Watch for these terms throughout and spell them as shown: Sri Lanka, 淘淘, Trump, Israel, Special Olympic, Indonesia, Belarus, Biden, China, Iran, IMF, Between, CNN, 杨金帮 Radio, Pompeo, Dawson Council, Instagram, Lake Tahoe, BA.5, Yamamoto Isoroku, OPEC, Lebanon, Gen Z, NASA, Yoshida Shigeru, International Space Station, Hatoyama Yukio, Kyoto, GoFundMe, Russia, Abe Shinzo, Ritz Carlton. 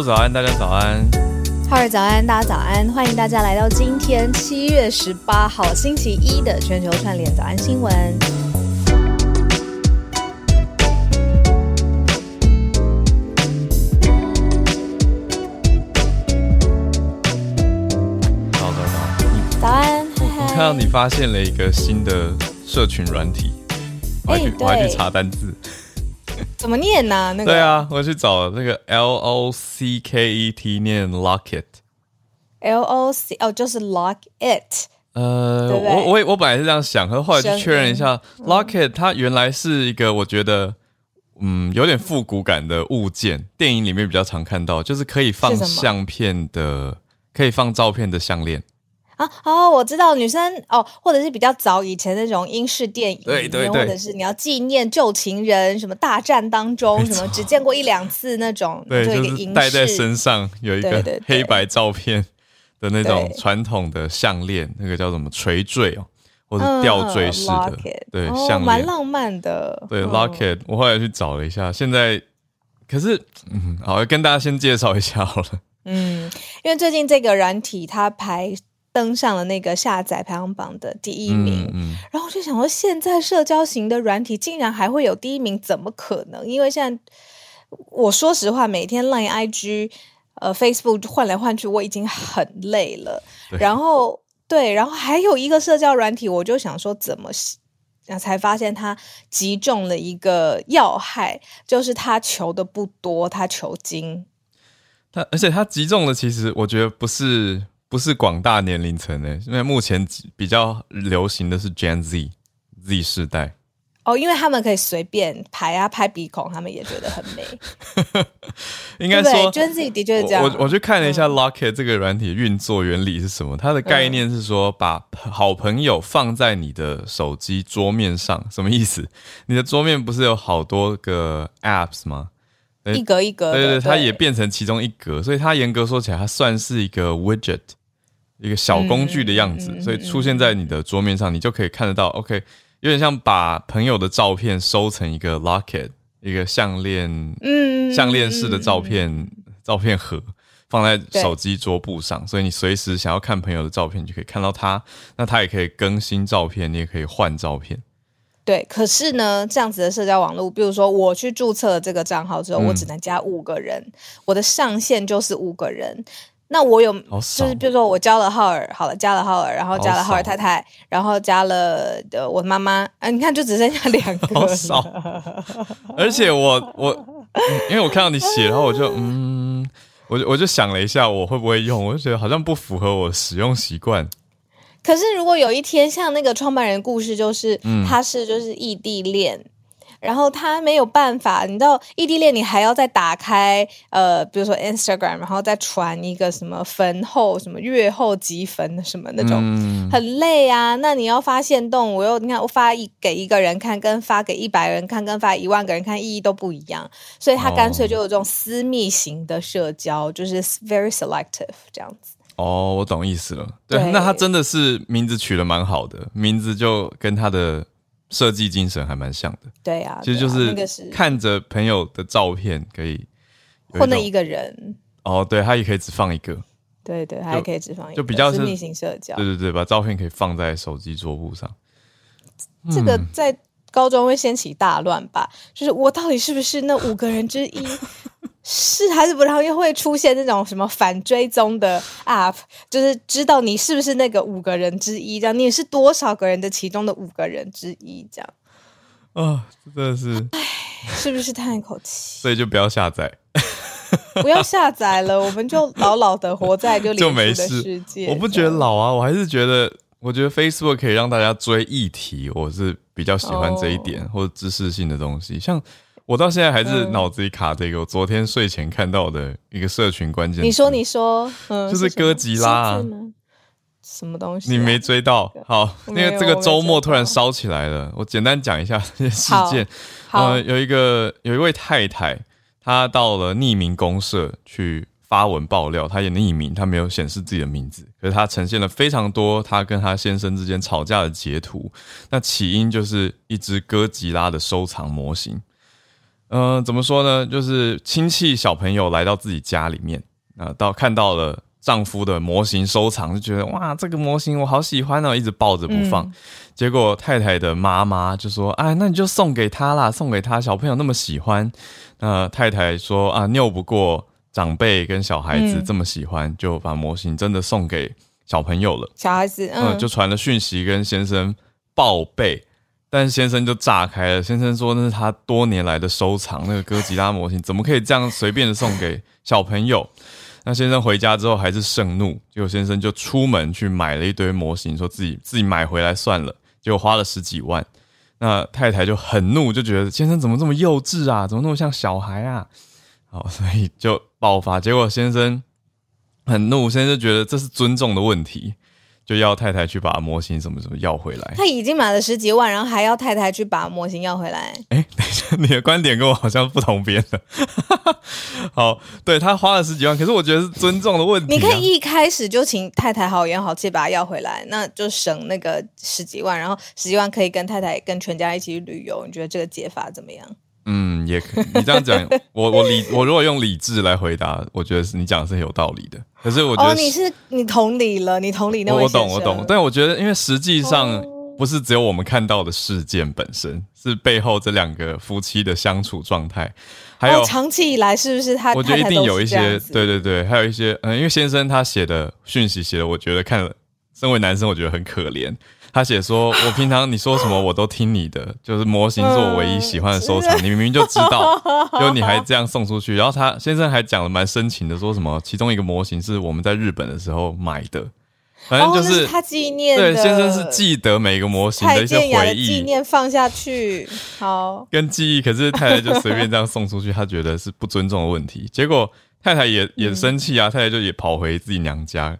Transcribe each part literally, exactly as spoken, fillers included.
说早安，大家早安。哈尔早安，大家早安，欢迎大家来到今天七月十八号星期一的全球串联早安新闻。早早早，早安。我看到你发现了一个新的社群软体，我还去、欸、我还去查单字。怎么念啊？那个对啊，我去找那个 L O C K E T 念 Locket。L O C 哦，就是 Lock It。呃，对对我我我本来是这样想，可后来去确认一下、嗯、，Locket 它原来是一个我觉得嗯有点复古感的物件，电影里面比较常看到，就是可以放相片的，可以放照片的项链。啊哦，我知道女生哦，或者是比较早以前那种英式电影，对对对，或者是你要纪念旧情人，什么大战当中，什么只见过一两次那种，对，就一个就是戴在身上有一个黑白照片的那种传统的项链，那个叫什么垂坠哦，或者吊坠式的，嗯、对，项链蛮浪漫的。对 ，locket，、嗯、我后来去找了一下，现在可是嗯，好，跟大家先介绍一下好了。嗯，因为最近这个软体它排。登上了那个下载排行榜的第一名、嗯嗯、然后就想说现在社交型的软体竟然还会有第一名，怎么可能？因为现在我说实话每天 LINE I G、呃、Facebook 换来换去我已经很累了，然后对，然后还有一个社交软体我就想说怎么才发现他击中了一个要害，就是他求的不多，他求精，他而且他击中了，其实我觉得不是不是广大年龄层诶，因为目前比较流行的是 Gen Z Z 世代哦，因为他们可以随便拍啊，拍鼻孔，他们也觉得很美。应该说 Gen Z 的确是这样。我我去看了一下 Locket 这个软体运作原理是什么，它的概念是说把好朋友放在你的手机桌面上，什么意思？你的桌面不是有好多个 Apps 吗？一格一格的，对对对，它也变成其中一格，所以它严格说起来，它算是一个 widget。一个小工具的样子、嗯嗯嗯、所以出现在你的桌面上，你就可以看得到 OK， 有点像把朋友的照片收成一个 locket， 一个项链、嗯、项链式的照片、嗯、照片盒放在手机桌布上，所以你随时想要看朋友的照片就可以看到它，那它也可以更新照片，你也可以换照片。对，可是呢，这样子的社交网络，比如说我去注册了这个账号之后、嗯、我只能加五个人，我的上限就是五个人，那我有就是比如说我加了浩尔好了，加了浩尔，然后加了浩尔太太，然后加了、呃、我妈妈、啊、你看就只剩下两个，好少。而且我我因为我看到你写，然后我就嗯我我就想了一下我会不会用，我就觉得好像不符合我使用习惯。可是如果有一天像那个创办人故事，就是、嗯、他是就是异地恋，然后他没有办法，你知道异地恋你还要再打开呃，比如说 Instagram， 然后再传一个什么粉后什么月后积分什么那种、嗯、很累啊。那你要发限动，我又你看我发一给一个人看跟发给一百人看跟发一万个人看意义都不一样，所以他干脆就有这种私密型的社交、哦、就是 very selective 这样子。哦，我懂意思了。 对， 对，那他真的是名字取得蛮好的，名字就跟他的设计精神还蛮像的。对啊，其实就是看着朋友的照片可以有一混了一个人哦，对，他也可以只放一个，对对，他也可以只放一个，就比较是私密型社交，对对对，把照片可以放在手机桌布上。这个在高中会掀起大乱吧、嗯、就是我到底是不是那五个人之一？是还是不？然后又会出现那种什么反追踪的 app， 就是知道你是不是那个五个人之一，这样你是多少个人的其中的五个人之一，这样啊、哦，真的是，唉，是不是叹一口气？所以就不要下载，不要下载了，我们就老老的活在就脸书的世界。我不觉得老啊，我还是觉得，我觉得 Facebook 可以让大家追议题，我是比较喜欢这一点，哦、或者知识性的东西，像。我到现在还是脑子里卡这个、嗯、我昨天睡前看到的一个社群关键词。你说你说、嗯、就是哥吉拉、啊、什么东西、啊、你没追到。好，因为这个周末突然烧起来了， 我, 我简单讲一下这件事件。呃有一个有一位太太，她到了匿名公社去发文爆料，她也匿名，她没有显示自己的名字，可是她呈现了非常多她跟她先生之间吵架的截图，那起因就是一只哥吉拉的收藏模型。呃，怎么说呢？就是亲戚小朋友来到自己家里面，啊、呃，到看到了丈夫的模型收藏，就觉得哇，这个模型我好喜欢哦，一直抱着不放。嗯、结果太太的妈妈就说：“哎，那你就送给他啦，送给他，小朋友那么喜欢。”那太太说：“啊，拗不过长辈跟小孩子这么喜欢，嗯、就把模型真的送给小朋友了。小孩子，嗯，嗯就传了讯息跟先生报备。”但先生就炸开了，先生说那是他多年来的收藏，那个哥吉拉模型怎么可以这样随便的送给小朋友？那先生回家之后还是盛怒，结果先生就出门去买了一堆模型，说自己自己买回来算了，结果花了十几万。那太太就很怒，就觉得先生怎么这么幼稚啊，怎么那么像小孩啊？好，所以就爆发。结果先生很怒，先生就觉得这是尊重的问题。就要太太去把模型什么什么要回来，他已经买了十几万，然后还要太太去把模型要回来。哎，等一下，你的观点跟我好像不同边了。好，对他花了十几万，可是我觉得是尊重的问题、啊。你可以一开始就请太太好言好气把它要回来，那就省那个十几万，然后十几万可以跟太太跟全家一起旅游。你觉得这个解法怎么样？嗯，也可以。你这样讲，我我理我如果用理智来回答，我觉得是你讲的是有道理的。可是我觉得、哦、你是你同理了，你同理那位先生。我懂我懂，但我觉得因为实际上不是只有我们看到的事件本身，是背后这两个夫妻的相处状态，还有、哦、长期以来是不是他？我觉得一定有一些，对对对，还有一些，嗯，因为先生他写的讯息写的，我觉得看了，身为男生我觉得很可怜。他写说我平常你说什么我都听你的，就是模型是我唯一喜欢的收藏、嗯、你明明就知道就你还这样送出去。然后他先生还讲了蛮深情的，说什么其中一个模型是我们在日本的时候买的，反正就是、哦、是他纪念的。对，先生是记得每个模型的一些回忆，纪念放下去好跟记忆。可是太太就随便这样送出去，他觉得是不尊重的问题。结果太太也也生气啊、嗯、太太就也跑回自己娘家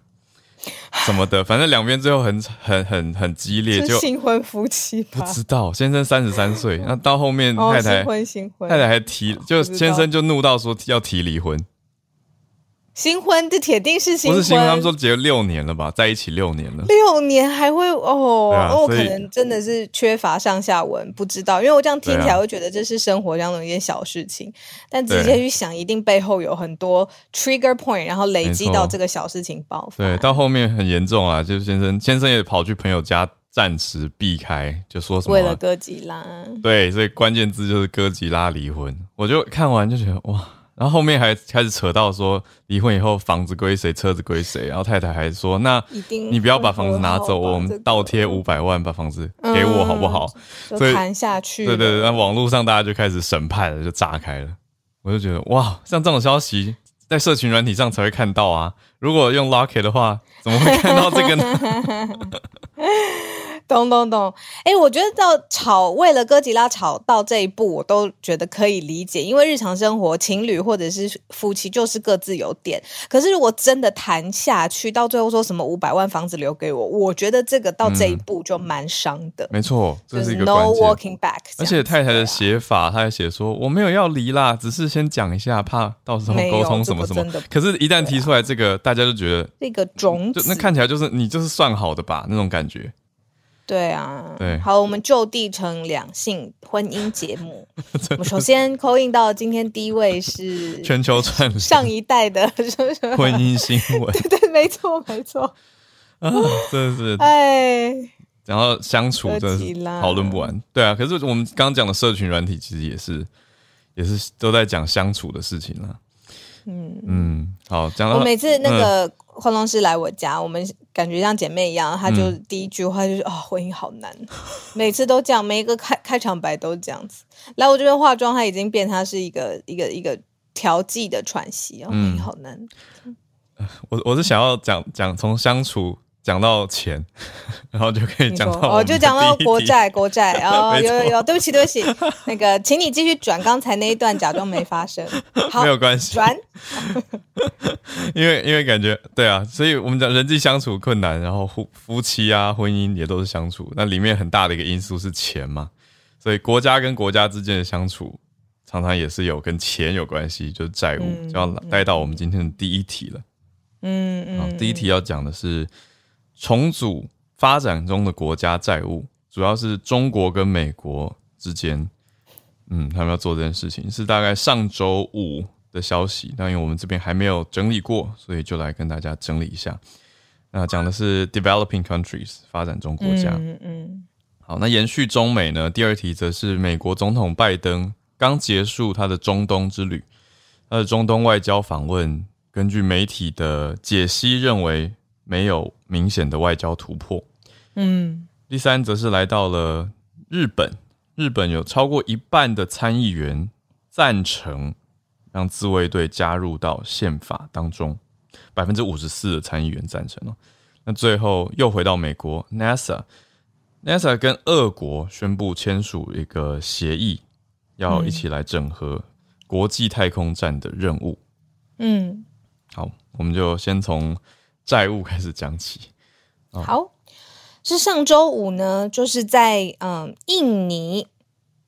什么的，反正两边最后很很很很激烈，就新婚夫妻吧。不知道先生三十三岁，那到后面太太、哦、新婚新婚太太还提，就先生就怒到说要提离婚。新婚这铁定是新婚，不是新婚，他们说结了六年了吧，在一起六年了，六年还会哦、啊、我可能真的是缺乏上下文，不知道，因为我这样听起来会觉得这是生活当中一件小事情，但直接去想，一定背后有很多 trigger point， 然后累积到这个小事情爆发。对，到后面很严重啊，就是先生先生也跑去朋友家。暂时避开，就说什么、啊、为了哥吉拉。对，所以关键字就是哥吉拉离婚。我就看完就觉得哇，然后后面还开始扯到说离婚以后房子归谁车子归谁，然后太太还说那你不要把房子拿走，我们倒贴五百万把房子给我好不好、嗯、就谈下去。对对对，那网络上大家就开始审判了，就炸开了。我就觉得哇，像这种消息在社群软体上才会看到啊，如果用 Locket 的话怎么会看到这个呢？懂懂懂。哎、欸，我觉得到吵为了哥吉拉吵到这一步我都觉得可以理解，因为日常生活情侣或者是夫妻就是各自有点，可是如果真的谈下去到最后说什么五百万房子留给我，我觉得这个到这一步就蛮伤的、嗯、没错，这是一个关键、就是、no walking back。 而且太太的写法，她、啊、还写说我没有要离啦，只是先讲一下怕到时候沟通什么什么、這個、可是一旦提出来这个、啊、大家就觉得这个种子那看起来就是你就是算好的吧那种感觉。对啊，对，好，我们就地成两性婚姻节目。我们首先 call in 到今天第一位是全球串联上一代的婚姻新闻。对对，没错没错，啊，真的是，哎，然后相处真的是讨论不完。对啊，可是我们刚刚讲的社群软体其实也是也是都在讲相处的事情啦。嗯嗯，好，讲到我每次那个。嗯，化妆师来我家，我们感觉像姐妹一样，她就第一句话就是、嗯、哦，婚姻好难，每次都这样，每一个开开场白都这样子。来我这边化妆，她已经变，她是一个一个一个调剂的喘息哦，婚姻好难。我我是想要讲讲从相处讲到钱，然后就可以讲到我、哦、就讲到国债国债哦，有有有，对不起对不起，那个请你继续转刚才那一段，假装没发生，好，没有关系，转。因为因为感觉对啊，所以我们讲人际相处困难，然后夫妻啊婚姻也都是相处，那里面很大的一个因素是钱嘛，所以国家跟国家之间的相处常常也是有跟钱有关系，就是债务、嗯、就要带到我们今天的第一题了。嗯嗯，第一题要讲的是重组发展中的国家债务，主要是中国跟美国之间。嗯，他们要做这件事情，是大概上周五的消息，那因为我们这边还没有整理过，所以就来跟大家整理一下。那讲的是 developing countries 发展中国家。嗯嗯。好，那延续中美呢，第二题则是美国总统拜登刚结束他的中东之旅，他的中东外交访问，根据媒体的解析认为没有明显的外交突破。嗯。第三则是来到了日本，日本有超过一半的参议员赞成让自卫队加入到宪法当中。百分之五十四 的参议员赞成、哦、那最后又回到美国 NASA NASA 跟俄国宣布签署一个协议，要一起来整合国际太空站的任务。嗯，好，我们就先从债务开始讲起、哦、好，是上周五呢，就是在、嗯、印尼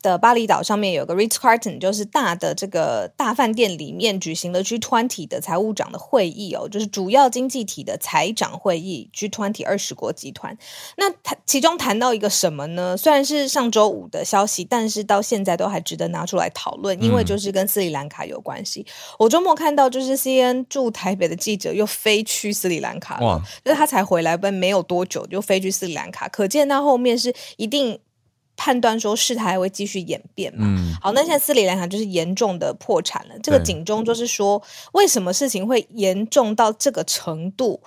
的巴厘岛上面有个 Ritz Carlton， 就是大的这个大饭店里面举行了 G 二十 的财务长的会议哦，就是主要经济体的财长会议 G 二十 二十国集团。那其中谈到一个什么呢？虽然是上周五的消息，但是到现在都还值得拿出来讨论，因为就是跟斯里兰卡有关系、嗯、我周末看到就是 C N 驻台北的记者又飞去斯里兰卡了，就是他才回来没有多久就飞去斯里兰卡，可见他后面是一定判断说事态还会继续演变嘛、嗯？好，那现在斯里兰卡就是严重的破产了。这个警钟就是说，为什么事情会严重到这个程度？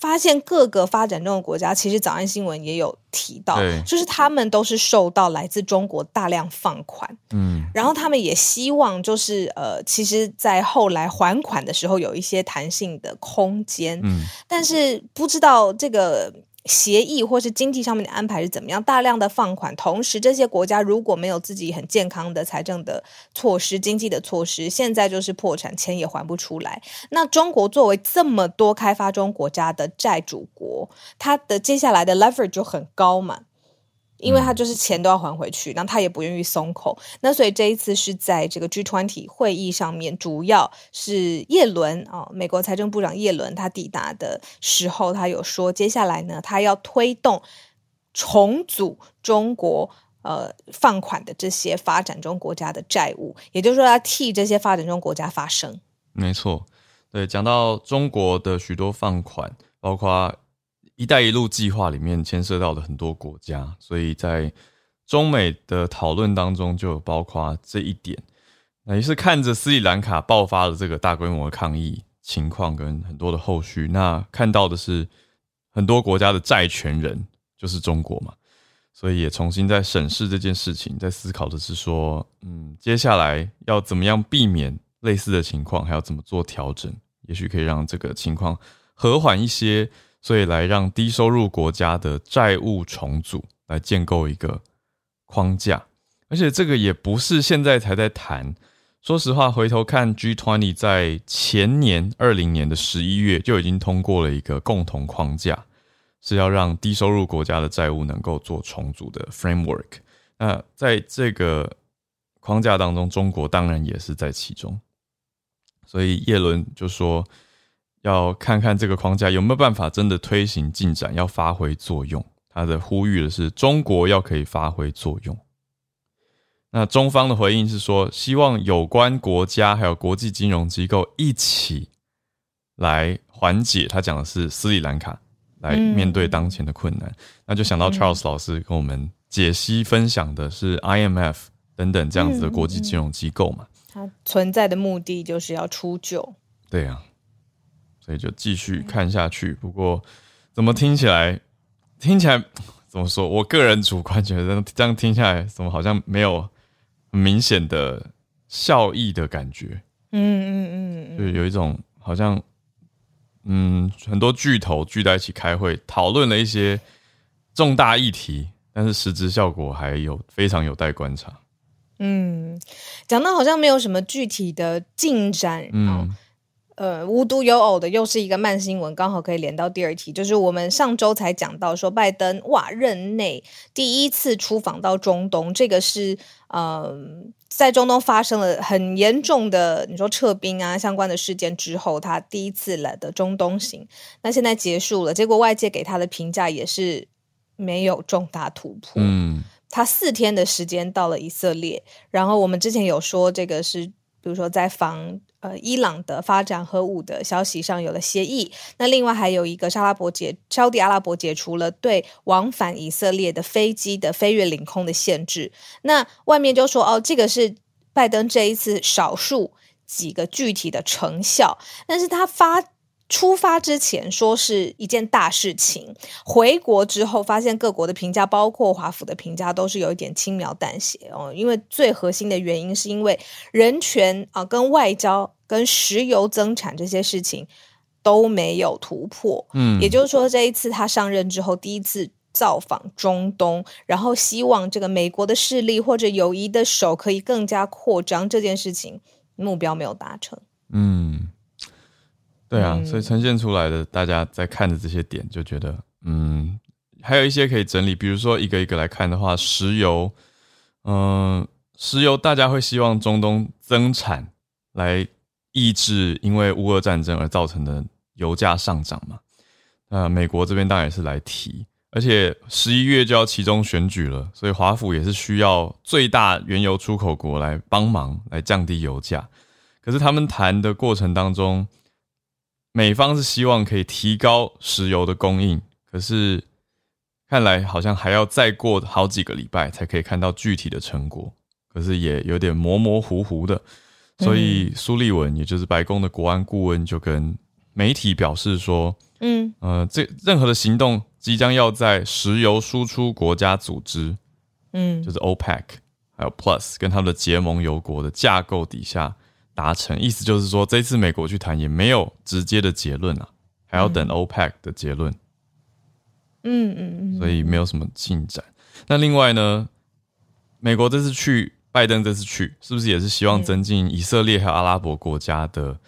发现各个发展中的国家，其实早安新闻也有提到，就是他们都是受到来自中国大量放款，嗯，然后他们也希望就是呃，其实在后来还款的时候有一些弹性的空间，嗯，但是不知道这个协议或是经济上面的安排是怎么样，大量的放款，同时这些国家如果没有自己很健康的财政的措施、经济的措施，现在就是破产，钱也还不出来。那中国作为这么多开发中国家的债主国，它的接下来的 leverage 就很高嘛，因为它就是钱都要还回去，然后它也不愿意松口。那所以这一次是在这个 G 二十 会议上面，主要是叶伦、哦、美国财政部长叶伦他抵达的时候，他有说接下来呢他要推动重组中国呃放款的这些发展中国家的债务，也就是说要替这些发展中国家发声。没错，对，讲到中国的许多放款，包括一带一路计划里面牵涉到了很多国家，所以在中美的讨论当中就有包括这一点。那也是看着斯里兰卡爆发了这个大规模的抗议情况跟很多的后续，那看到的是很多国家的债权人就是中国嘛，所以也重新在审视这件事情，在思考的是说，嗯，接下来要怎么样避免类似的情况，还要怎么做调整，也许可以让这个情况和缓一些，所以来让低收入国家的债务重组，来建构一个框架。而且这个也不是现在才在谈，说实话回头看 G 二十 在前年二零年的十一月就已经通过了一个共同框架，是要让低收入国家的债务能够做重组的 framework。 那在这个框架当中，中国当然也是在其中，所以叶伦就说要看看这个框架有没有办法真的推行进展，要发挥作用。他的呼吁的是中国要可以发挥作用。那中方的回应是说，希望有关国家还有国际金融机构一起来缓解，他讲的是斯里兰卡，来面对当前的困难、嗯、那就想到 Charles 老师跟我们解析分享的是 I M F 等等这样子的国际金融机构嘛，它、嗯嗯嗯、存在的目的就是要出救。对啊，所以就继续看下去。不过怎么听起来听起来怎么说，我个人主观觉得这样听下来怎么好像没有很明显的效益的感觉。嗯嗯嗯，就有一种好像嗯很多巨头聚在一起开会讨论了一些重大议题，但是实质效果还有非常有待观察。嗯，讲到好像没有什么具体的进展。嗯。呃，无独有偶的又是一个慢新闻，刚好可以连到第二题，就是我们上周才讲到说拜登哇任内第一次出访到中东，这个是呃在中东发生了很严重的你说撤兵啊相关的事件之后，他第一次来的中东行，那现在结束了，结果外界给他的评价也是没有重大突破。嗯，他四天的时间到了以色列，然后我们之前有说这个是比如说在防呃伊朗的发展核武的消息上有了协议，那另外还有一个沙拉伯解沙地阿拉伯解除了对往返以色列的飞机的飞越领空的限制，那外面就说哦，这个是拜登这一次少数几个具体的成效，但是他发出发之前说是一件大事情，回国之后发现各国的评价包括华府的评价都是有一点轻描淡写、哦、因为最核心的原因是因为人权、啊、跟外交跟石油增产这些事情都没有突破、嗯、也就是说这一次他上任之后第一次造访中东，然后希望这个美国的势力或者友谊的手可以更加扩张，这件事情目标没有达成。嗯，对啊，所以呈现出来的大家在看的这些点就觉得嗯，还有一些可以整理，比如说一个一个来看的话，石油嗯、呃，石油大家会希望中东增产来抑制因为乌俄战争而造成的油价上涨嘛。呃，美国这边当然也是来提，而且十一月就要期中选举了，所以华府也是需要最大原油出口国来帮忙来降低油价，可是他们谈的过程当中美方是希望可以提高石油的供应，可是看来好像还要再过好几个礼拜才可以看到具体的成果，可是也有点模模糊糊的，所以苏利文也就是白宫的国安顾问就跟媒体表示说嗯，呃，这任何的行动即将要在石油输出国家组织嗯，就是 OPEC 还有 Plus 跟他们的结盟油国的架构底下达成，意思就是说这次美国去谈也没有直接的结论啊，还要等 OPEC 的结论，嗯嗯，所以没有什么进展。那另外呢，美国这次去，拜登这次去，是不是也是希望增进以色列和阿拉伯国家的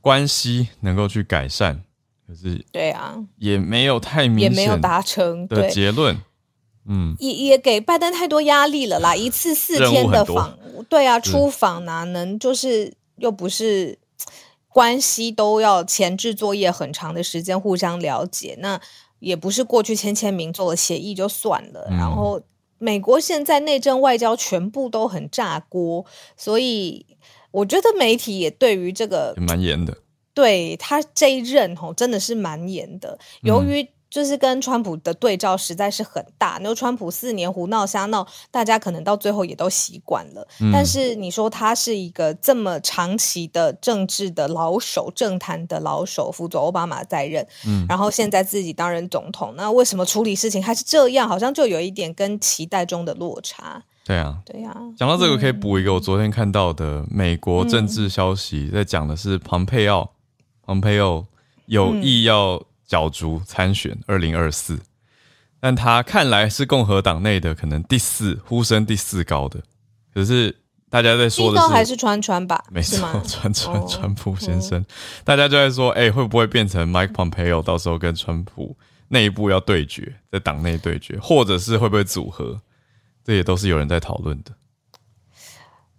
关系能够去改善？可是对啊，也没有太明显，也没有达成的结论。嗯，也也给拜登太多压力了啦！一次四天的访，对啊，出访哪能就是又不是关系都要前置作业很长的时间互相了解，那也不是过去签签名做了协议就算了、嗯。然后美国现在内政外交全部都很炸锅，所以我觉得媒体也对于这个也蛮严的，对他这一任吼真的是蛮严的，由于、嗯。就是跟川普的对照实在是很大，那川普四年胡闹瞎闹大家可能到最后也都习惯了、嗯、但是你说他是一个这么长期的政治的老手，政坛的老手，辅佐奥巴马在任、嗯、然后现在自己当任总统，那为什么处理事情还是这样，好像就有一点跟期待中的落差。对啊对啊，讲到这个可以补一个我昨天看到的美国政治消息、嗯、在讲的是庞佩奥庞佩奥有意要、嗯角逐参选二零二四，但他看来是共和党内的可能第四呼声第四高的，可是大家在说的是还是川川吧，没错，川川川普先生、哦、大家就在说哎、欸，会不会变成 Mike Pompeo 到时候跟川普内部要对决，在党内对决，或者是会不会组合，这也都是有人在讨论的。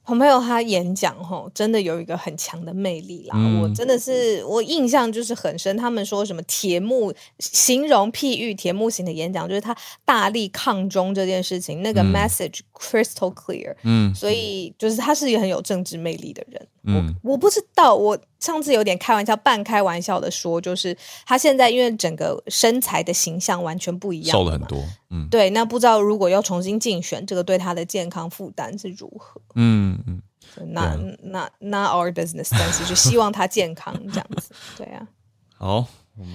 蓬佩奥他演讲吼，真的有一个很强的魅力啦、嗯、我真的是我印象就是很深，他们说什么铁幕形容譬喻铁幕型的演讲，就是他大力抗中这件事情，那个 message crystal clear 嗯，所以就是他是一个很有政治魅力的人。嗯，我，我不知道，我上次有点开玩笑半开玩笑的说，就是他现在因为整个身材的形象完全不一样，瘦了很多。嗯，对，那不知道如果要重新竞选，这个对他的健康负担是如何。嗯嗯，那那那 our business， 但是就希望他健康这样子。对啊，好。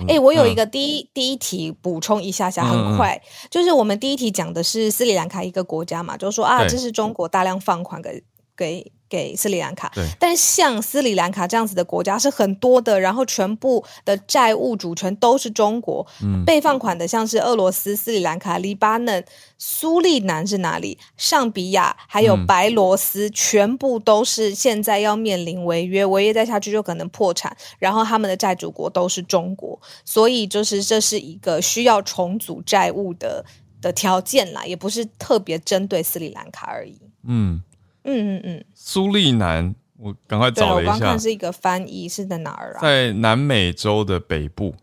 哎、欸，我有一个第一、嗯、第一题补充一下下，很快、嗯、就是我们第一题讲的是斯里兰卡一个国家嘛，就是说啊，这是中国大量放款给给。给斯里兰卡，但像斯里兰卡这样子的国家是很多的，然后全部的债务主权都是中国、嗯、被放款的像是俄罗斯、斯里兰卡、黎巴嫩、苏利南是哪里、上比亚还有白罗斯、嗯、全部都是现在要面临违约，违约再下去就可能破产，然后他们的债主国都是中国，所以就是这是一个需要重组债务的的条件啦，也不是特别针对斯里兰卡而已。嗯嗯嗯嗯，苏利南，我赶快找了一下，我刚看是一个翻译，是在哪儿啊？在南美洲的北部，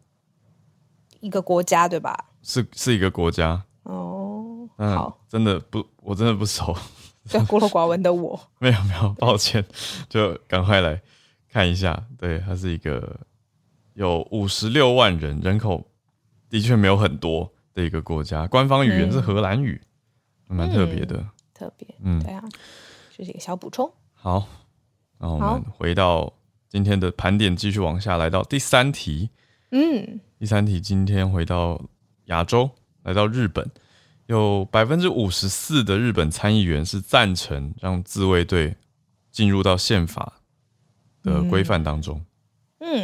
一个国家对吧？是是一个国家哦。嗯、好，真的不，我真的不熟。对，孤陋寡闻的我。没有没有，抱歉，就赶快来看一下。对，它是一个有五十六万人，人口的确没有很多的一个国家。官方语言是荷兰语，蛮、嗯、特别的。嗯、特别，嗯，对啊，就是一个小补充。好，然后我们回到今天的盘点，继续往下来到第三题。嗯，第三题今天回到亚洲，来到日本，有 百分之五十四 的日本参议员是赞成让自卫队进入到宪法的规范当中。嗯，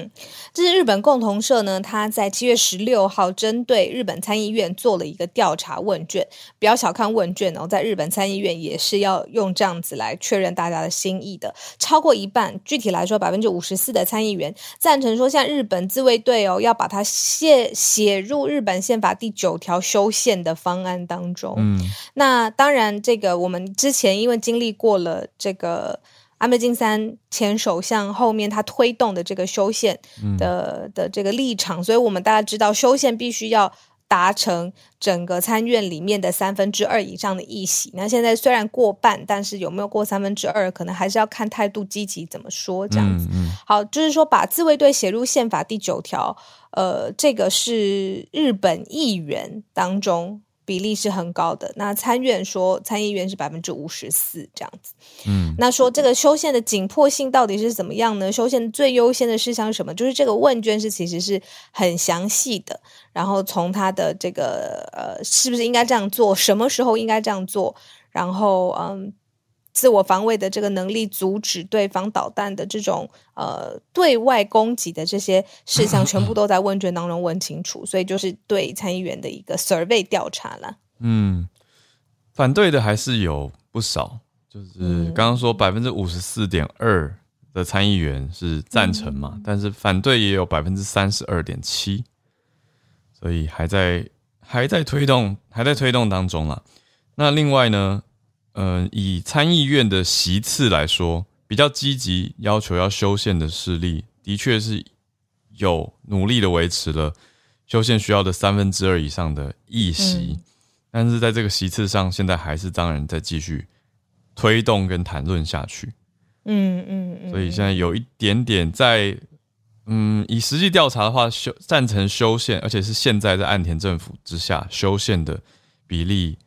嗯这是日本共同社呢，他在七月十六号针对日本参议院做了一个调查问卷，不要小看问卷哦，在日本参议院也是要用这样子来确认大家的心意的。超过一半，具体来说 百分之五十四 的参议员赞成说，像日本自卫队哦，要把它写写入日本宪法第九条修宪的方案当中。嗯，那当然，这个我们之前因为经历过了这个。安倍晋三前首相后面他推动的这个修宪 的,、嗯、的这个立场，所以我们大家知道修宪必须要达成整个参院里面的三分之二以上的议席，那现在虽然过半，但是有没有过三分之二可能还是要看态度积极怎么说这样子、嗯嗯、好，就是说把自卫队写入宪法第九条，呃，这个是日本议员当中比例是很高的，那参院说参议员是 百分之五十四 这样子、嗯、那说这个修宪的紧迫性到底是怎么样呢？修宪最优先的事项是什么？就是这个问卷是其实是很详细的，然后从他的这个呃，是不是应该这样做，什么时候应该这样做，然后嗯，自我防卫的这个能力，阻止对方导弹的这种呃对外攻击的这些事项，全部都在问卷当中问清楚，所以就是对参议员的一个 survey 调查啦。嗯，反对的还是有不少，就是刚刚说 百分之五十四点二 的参议员是赞成嘛、嗯、但是反对也有 百分之三十二点七， 所以还在还在推动还在推动当中啦。那另外呢呃，以参议院的席次来说，比较积极要求要修宪的势力，的确是有努力的维持了修宪需要的三分之二以上的议席、嗯、但是在这个席次上，现在还是当然在继续推动跟谈论下去。嗯嗯嗯。所以现在有一点点在，嗯，以实际调查的话，修赞成修宪，而且是现在在岸田政府之下修宪的比例。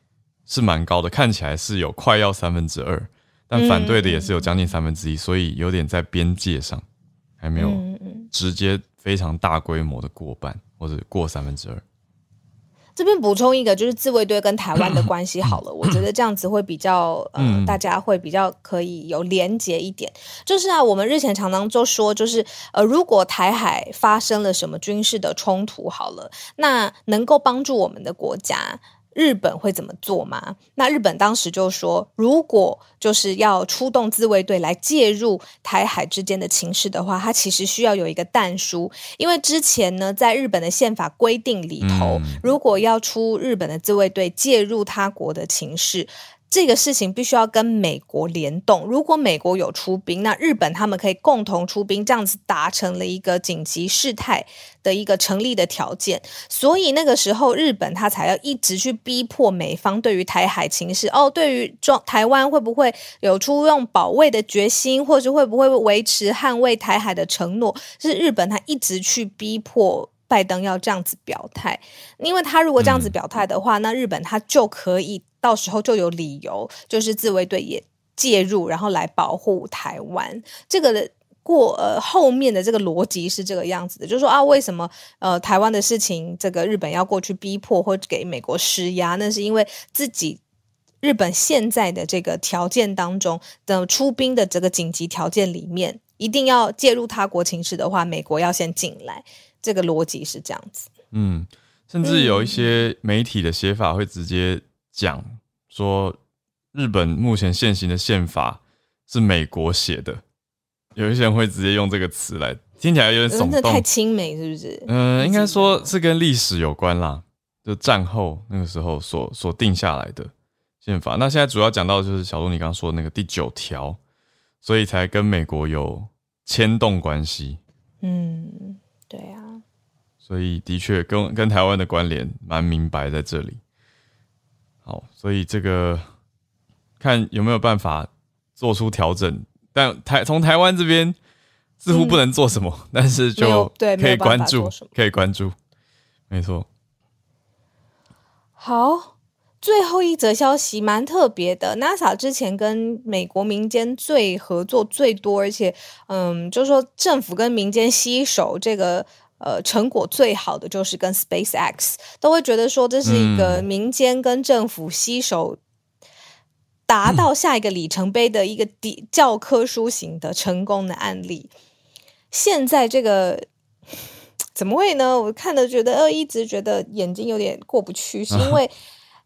是蛮高的，看起来是有快要三分之二，但反对的也是有将近三分之一，所以有点在边界上，还没有直接非常大规模的过半或者过三分之二。这边补充一个，就是自卫队跟台湾的关系好了，我觉得这样子会比较、呃、大家会比较可以有连结一点。就是啊，我们日前常常就说，就是呃，如果台海发生了什么军事的冲突好了，那能够帮助我们的国家日本会怎么做吗？那日本当时就说，如果就是要出动自卫队来介入台海之间的情势的话，它其实需要有一个弹书，因为之前呢，在日本的宪法规定里头，如果要出日本的自卫队介入他国的情势，这个事情必须要跟美国联动，如果美国有出兵，那日本他们可以共同出兵，这样子达成了一个紧急事态的一个成立的条件。所以那个时候日本他才要一直去逼迫美方对于台海情势，哦，对于台湾会不会有出用保卫的决心，或是会不会维持捍卫台海的承诺，是日本他一直去逼迫拜登要这样子表态，因为他如果这样子表态的话，那日本他就可以到时候就有理由，就是自卫队也介入，然后来保护台湾。这个过呃后面的这个逻辑是这个样子的，就是说啊，为什么呃台湾的事情，这个日本要过去逼迫或给美国施压，那是因为自己日本现在的这个条件当中的出兵的这个紧急条件里面，一定要介入他国情势的话，美国要先进来，这个逻辑是这样子。嗯，甚至有一些媒体的写法会直接。讲说日本目前现行的宪法是美国写的，有一些人会直接用这个词来，听起来有点耸动，太亲美是不是？嗯、呃，应该说是跟历史有关啦，就战后那个时候所所定下来的宪法。那现在主要讲到就是小鹿你刚刚说的那个第九条，所以才跟美国有牵动关系。嗯，对啊，所以的确跟跟台湾的关联蛮明白在这里。好，所以这个看有没有办法做出调整，但台从台湾这边似乎不能做什么，嗯、但是就可以关注，可以关注，没错。好，最后一则消息蛮特别的 ，NASA 之前跟美国民间最合作最多，而且嗯，就是说政府跟民间携手这个。呃，成果最好的就是跟 SpaceX 都会觉得说这是一个民间跟政府携手达到下一个里程碑的一个教科书型的成功的案例。现在这个怎么会呢？我看了觉得呃，一直觉得眼睛有点过不去，是因为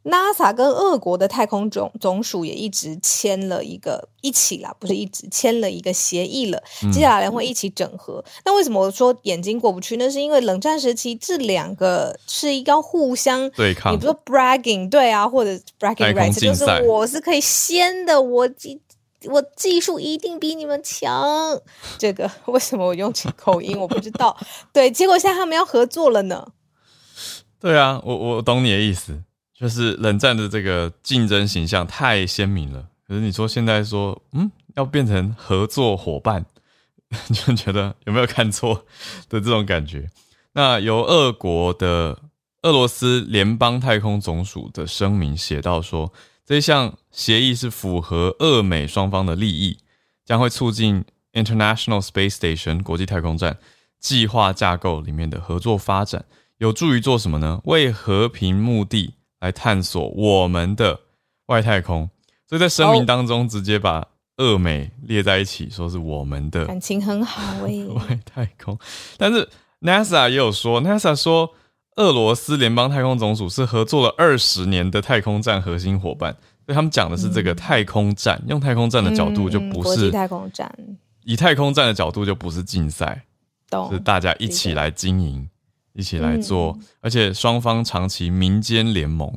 NASA 跟俄国的太空总总署也一直签了一个一起啦，不是一直签了一个协议了，接下来会一起整合。嗯、那为什么我说眼睛过不去？那是因为冷战时期这两个是一个互相对抗，你不说 bragging 对啊，或者 bragging rights 就是我是可以先的，我技我技术一定比你们强。这个为什么我用口音我不知道。对，结果现在他们要合作了呢。对啊，我我懂你的意思。就是冷战的这个竞争形象太鲜明了，可是你说现在说嗯要变成合作伙伴，就觉得有没有看错的这种感觉。那由俄国的俄罗斯联邦太空总署的声明写到说，这项协议是符合俄美双方的利益，将会促进 International Space Station 国际太空站计划架构里面的合作发展，有助于做什么呢？为和平目的来探索我们的外太空，所以在声明当中直接把俄美列在一起，说是我们的感情很好耶外太空。但是 NASA 也有说 ，NASA 说俄罗斯联邦太空总署是合作了二十年的太空站核心伙伴，所以他们讲的是这个太空站，嗯、用太空站的角度就不是国际太空站，以太空站的角度就不是竞赛，是大家一起来经营。一起来做，嗯、而且双方长期民间联盟，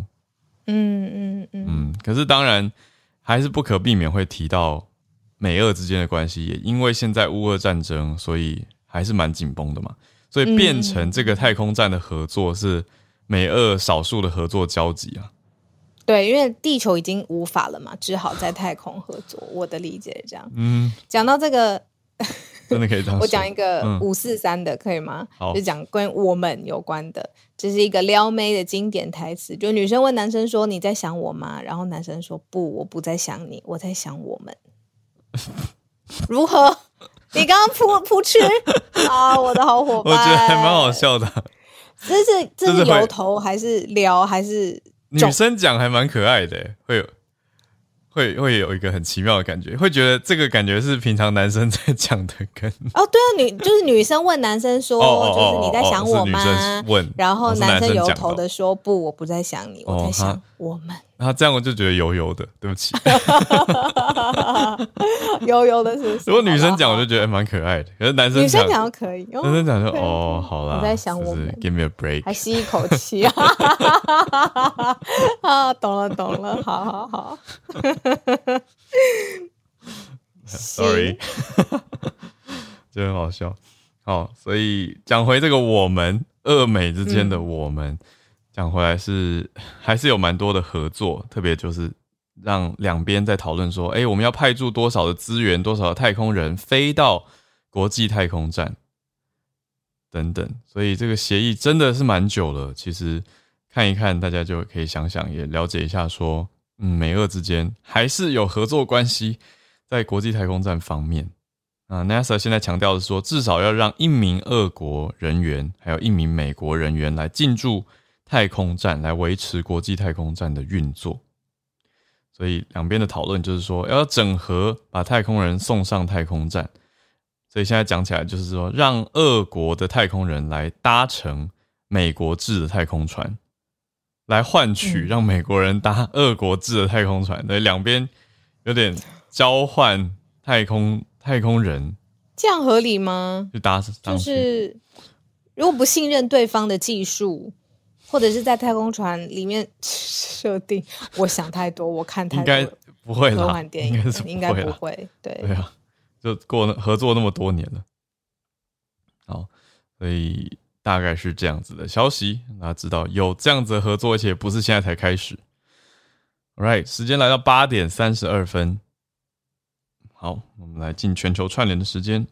嗯嗯 嗯, 嗯，可是当然还是不可避免会提到美俄之间的关系，也因为现在乌俄战争，所以还是蛮紧绷的嘛，所以变成这个太空站的合作是美俄少数的合作交集啊。对，因为地球已经无法了嘛，只好在太空合作。我的理解是这样。嗯，讲到这个。真的可以这样说。我讲一个五四三的，嗯、可以吗？就讲跟我们有关的，这是一个撩妹的经典台词，就女生问男生说你在想我吗，然后男生说不，我不在想你，我在想我们。如何？你刚刚扑吃啊，我的好伙伴。我觉得还蛮好笑的。这是这是由头还是撩还是女生讲还蛮可爱的，欸、会有会会有一个很奇妙的感觉，会觉得这个感觉是平常男生在讲的跟哦，对啊，女就是女生问男生说，哦、就是你在想我吗？哦哦、问，然后男生油头的说，哦、不，我不在想你，哦、我在想我们。然后这样我就觉得油油的，对不起，油油的是不是？如果女生讲，我就觉得蛮可爱的，可是男生讲女生讲就可以，哦、男生讲就哦，好啦，我在想我们，就是，give me a break， 还吸一口气啊，啊，懂了懂了，好好好。Sorry， 就很好笑。好，所以讲回这个我们俄美之间的我们，嗯、讲回来是还是有蛮多的合作，特别就是让两边在讨论说，哎，我们要派驻多少的资源，多少的太空人飞到国际太空站等等。所以这个协议真的是蛮久了，其实看一看大家就可以想想，也了解一下说。嗯，美俄之间还是有合作关系，在国际太空站方面，啊 NASA 现在强调的是说，至少要让一名俄国人员，还有一名美国人员来进驻太空站，来维持国际太空站的运作。所以两边的讨论就是说，要整合把太空人送上太空站。所以现在讲起来就是说，让俄国的太空人来搭乘美国制的太空船。来换取让美国人搭俄国制的太空船，对，两边有点交换太空太空人，这样合理吗？就搭就是如果不信任对方的技术，或者是在太空船里面设定，我想太多，我看太多，应该不会啦，科幻电影应该不会，对对啊，就过合作那么多年了，好，所以。大概是这样子的消息，大家知道有这样子的合作，而且不是现在才开始。Alright, 时间来到八点三十二分。好，我们来进全球串联的时间，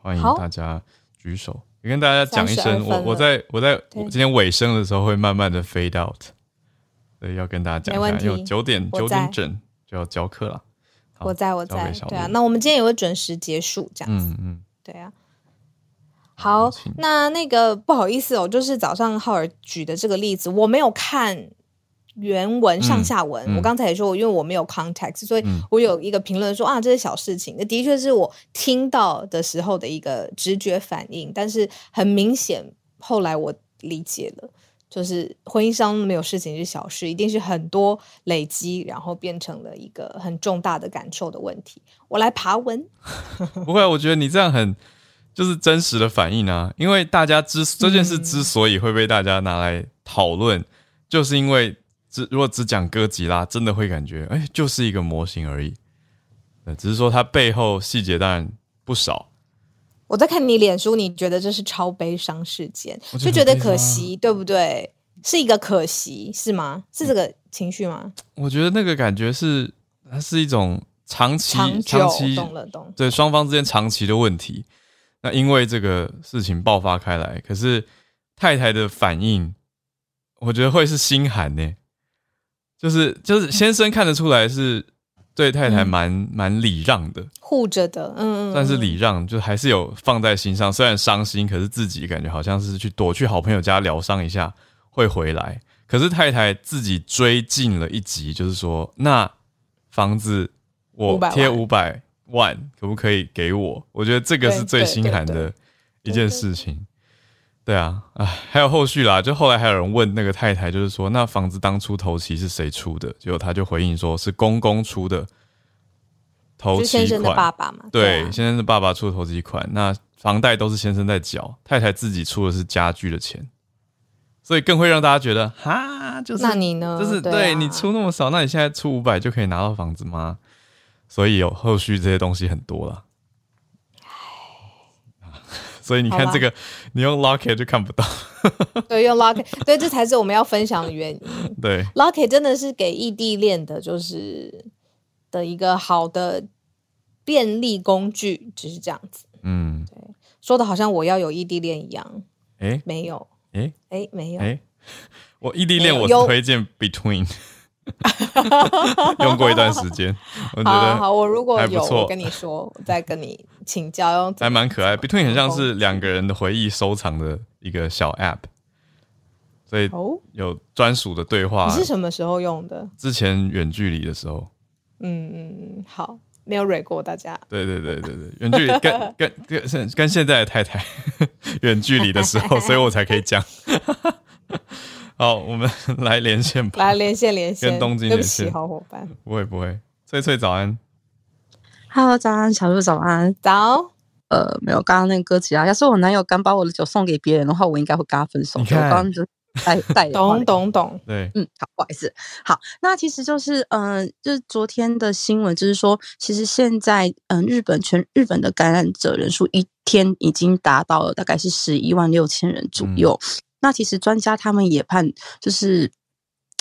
欢迎大家举手。也跟大家讲一声，我我在我在我今天尾声的时候会慢慢的 fade out， 所以要跟大家讲一下，有九点九点整就要教课了。我在我在，对啊，那我们今天也会准时结束这样子，嗯嗯，对啊。好，那那个不好意思哦，就是早上浩尔举的这个例子，我没有看原文上下文、嗯嗯、我刚才也说因为我没有 context， 所以我有一个评论说、嗯、啊，这是小事情，那的确是我听到的时候的一个直觉反应，但是很明显后来我理解了，就是婚姻上没有事情是小事，一定是很多累积然后变成了一个很重大的感受的问题。我来爬文不会，我觉得你这样很就是真实的反应啊，因为大家之这件事之所以会被大家拿来讨论、嗯、就是因为如果只讲哥吉拉，真的会感觉哎，就是一个模型而已。只是说它背后细节当然不少。我在看你脸书，你觉得这是超悲伤事件，就觉得可惜，对不对？是一个可惜，是吗？是这个情绪吗？我觉得那个感觉是，它是一种长期、长久、长期，懂了懂。对，双方之间长期的问题。那因为这个事情爆发开来，可是太太的反应，我觉得会是心寒呢、欸。就是就是先生看得出来是对太太蛮蛮、嗯、礼让的，护着的，嗯，算是礼让，就还是有放在心上，虽然伤心，可是自己感觉好像是去躲去好朋友家疗伤一下会回来，可是太太自己追进了一集，就是说那房子我贴五百万可不可以给我，我觉得这个是最心寒的一件事情。对对对对，对啊，还有后续啦，就后来还有人问那个太太，就是说那房子当初头期是谁出的，结果他就回应说是公公出的头期款，是先生的爸爸嘛， 对， 对、啊、先生的爸爸出的头期款，那房贷都是先生在缴，太太自己出的是家具的钱，所以更会让大家觉得哈，就是那你呢，就是对、啊、你出那么少，那你现在出五百就可以拿到房子吗？所以有后续这些东西很多啦，所以你看这个你用 Locket 就看不到对，用 Locket， 对，这才是我们要分享的原因对， Locket 真的是给异地恋的就是的一个好的便利工具，只是这样子，嗯，对，说的好像我要有异地恋一样，诶没有，诶诶没有，诶我异地恋我推荐 Between 用过一段时间，我觉得 好, 好我如果有我跟你说，我再跟你请教，还蛮可爱 Between 很像是两个人的回忆收藏的一个小 app， 所以有专属的对话、哦、你是什么时候用的？之前远距离的时候，嗯，好，没有蕊过大家，对对对对对，远距离 跟, 跟, 跟, 跟现在的太太远距离的时候所以我才可以讲好，我们来连线吧，来连线连线，跟东京连线，对不起好伙伴，不会不会，翠翠早安， Hello 早安，小鹿早安，早，呃没有，刚刚那个歌曲啊，要是我男友敢把我的酒送给别人的话，我应该会跟他分手，我刚刚就带带懂懂懂，对，嗯，好，不好意思，好，那其实就是嗯、呃，就是昨天的新闻，就是说，其实现在嗯、呃，日本全日本的感染者人数一天已经达到了大概是十一万六千人左右。嗯，那其实专家他们也判，就是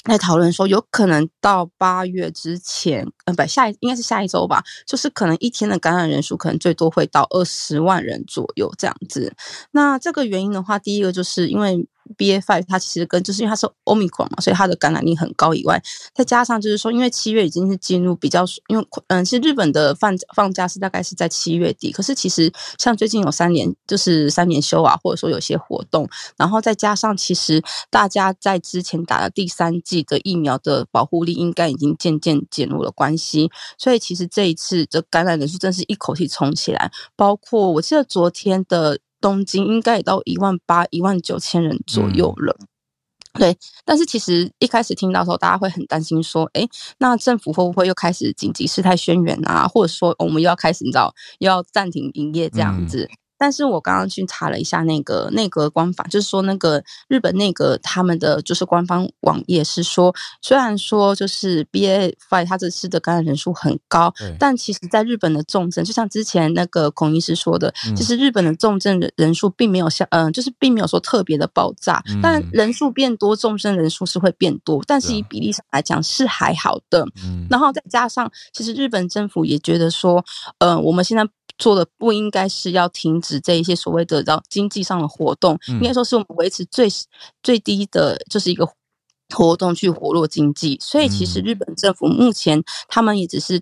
在讨论说，有可能到八月之前，呃，不，下一应该是下一周吧，就是可能一天的感染人数可能最多会到二十万人左右这样子。那这个原因的话，第一个就是因为 B A 五 它其实跟就是因为它是 Omicron 嘛，所以它的感染力很高以外，再加上就是说，因为七月已经是进入比较，因为嗯，是日本的放放假是大概是在七月底，可是其实像最近有三连就是三连休啊，或者说有些活动，然后再加上其实大家在之前打了第三剂的疫苗的保护力应该已经渐渐减弱了关系，所以其实这一次的感染人数真是一口气冲起来，包括我记得昨天的东京应该也到一万八、一万九千人左右了、嗯，对。但是其实一开始听到的时候，大家会很担心说，哎，那政府会不会又开始紧急事态宣言啊？或者说、哦、我们又要开始，你知道，又要暂停营业这样子。嗯，但是我刚刚去查了一下那个内阁官方，就是说那个日本内阁他们的就是官方网页是说，虽然说就是 B A 五 它这次的感染人数很高，但其实在日本的重症，就像之前那个孔医师说的，嗯、其实日本的重症人数并没有像嗯、呃，就是并没有说特别的爆炸，嗯、但人数变多，重症人数是会变多，但是以比例上来讲是还好的。嗯、然后再加上，其实日本政府也觉得说，呃，我们现在做的不应该是要停止这一些所谓的经济上的活动，嗯、应该说是我们维持最最低的就是一个活动去活络经济。所以其实日本政府目前他们也只是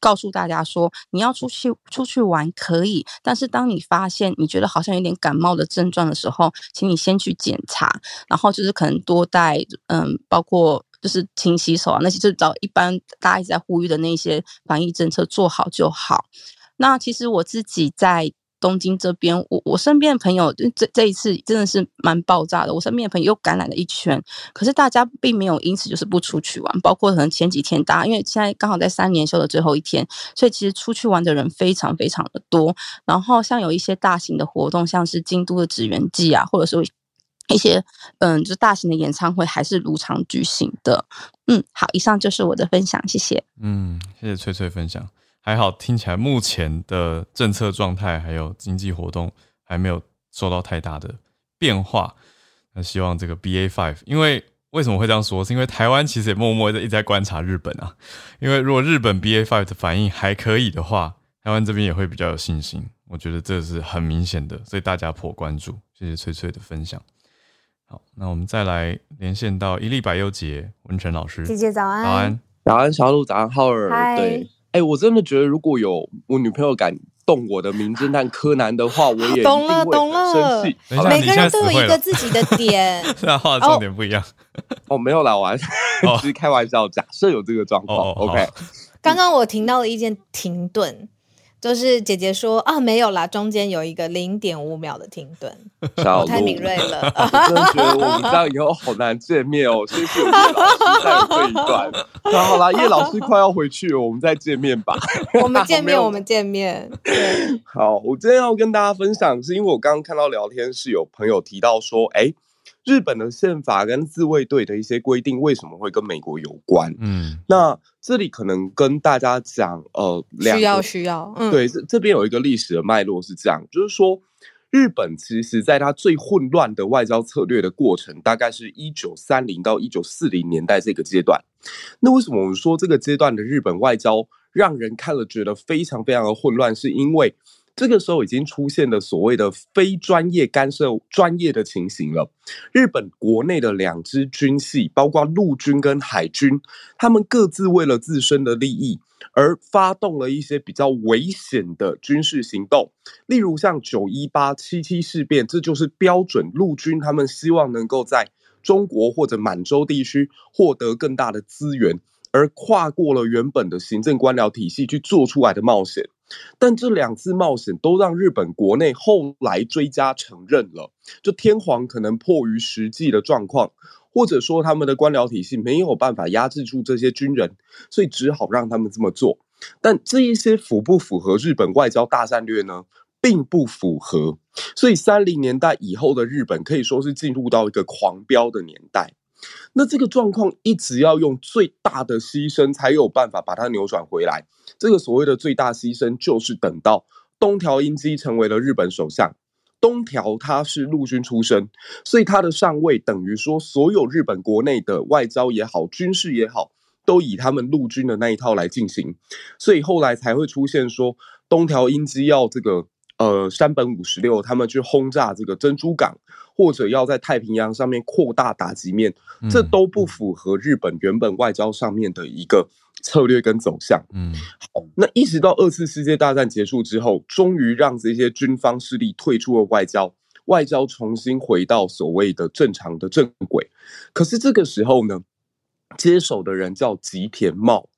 告诉大家说，你要出去出去玩可以，但是当你发现你觉得好像有点感冒的症状的时候，请你先去检查，然后就是可能多带嗯，包括就是勤洗手啊，那些就是找一般大家一直在呼吁的那些防疫政策做好就好。那其实我自己在东京这边，我我身边的朋友这这一次真的是蛮爆炸的，我身边的朋友又感染了一圈，可是大家并没有因此就是不出去玩，包括可能前几天大家因为现在刚好在三连休的最后一天，所以其实出去玩的人非常非常的多。然后像有一些大型的活动，像是京都的祇园祭啊，或者是一些嗯，就大型的演唱会还是如常举行的。嗯，好，以上就是我的分享，谢谢。嗯，谢谢翠翠分享。还好，听起来目前的政策状态还有经济活动还没有受到太大的变化。那希望这个 B A 五， 因为为什么会这样说？是因为台湾其实也默默一直在观察日本啊。因为如果日本 B A 五 的反应还可以的话，台湾这边也会比较有信心。我觉得这是很明显的，所以大家颇关注。谢谢翠翠的分享。好，那我们再来连线到伊利百佑姐文成老师。姐姐早安，早安，早安，小鹿早安，浩尔，对。哎、欸，我真的觉得，如果有我女朋友敢动我的名侦探柯南的话，我也一定会生气。每个人都有一个自己的点，那话重点不一样。哦，哦没有啦，我还是、哦、只是开玩笑，假设有这个状况。哦哦、OK， 刚刚我听到了一件停顿，就是姐姐说啊，没有啦，中间有一个零点五秒的停顿，我太敏锐了。我真的觉得我们这样以后好难见面哦，谢谢我们老师在这一段。那好啦，叶老师快要回去了，我们再见面吧。我们见面，我们见面。对，好，我今天要跟大家分享，是因为我刚刚看到聊天室有朋友提到说，哎，日本的宪法跟自卫队的一些规定为什么会跟美国有关？嗯，那这里可能跟大家讲，呃，需要需要，嗯、对，这这边有一个历史的脉络是这样，就是说。日本其实在它最混乱的外交策略的过程，大概是一九三零到一九四零年代这个阶段。那为什么我们说这个阶段的日本外交让人看了觉得非常非常的混乱，是因为这个时候已经出现了所谓的非专业干涉专业的情形了。日本国内的两支军系，包括陆军跟海军，他们各自为了自身的利益而发动了一些比较危险的军事行动，例如像九一八、七七事变，这就是标准陆军他们希望能够在中国或者满洲地区获得更大的资源，而跨过了原本的行政官僚体系去做出来的冒险。但这两次冒险都让日本国内后来追加承认了，就天皇可能迫于实际的状况，或者说他们的官僚体系没有办法压制住这些军人，所以只好让他们这么做。但这一些符不符合日本外交大战略呢？并不符合。所以三零年代以后的日本可以说是进入到一个狂飙的年代。那这个状况一直要用最大的牺牲才有办法把它扭转回来。这个所谓的最大牺牲就是等到东条英机成为了日本首相。东条他是陆军出身，所以他的上位等于说所有日本国内的外交也好，军事也好，都以他们陆军的那一套来进行，所以后来才会出现说东条英机要这个呃山本五十六他们去轰炸这个珍珠港，或者要在太平洋上面扩大打击面，这都不符合日本原本外交上面的一个策略跟走向。嗯，好，那一直到二次世界大战结束之后，终于让这些军方势力退出了外交，外交重新回到所谓的正常的正轨。可是这个时候呢，接手的人叫吉田茂。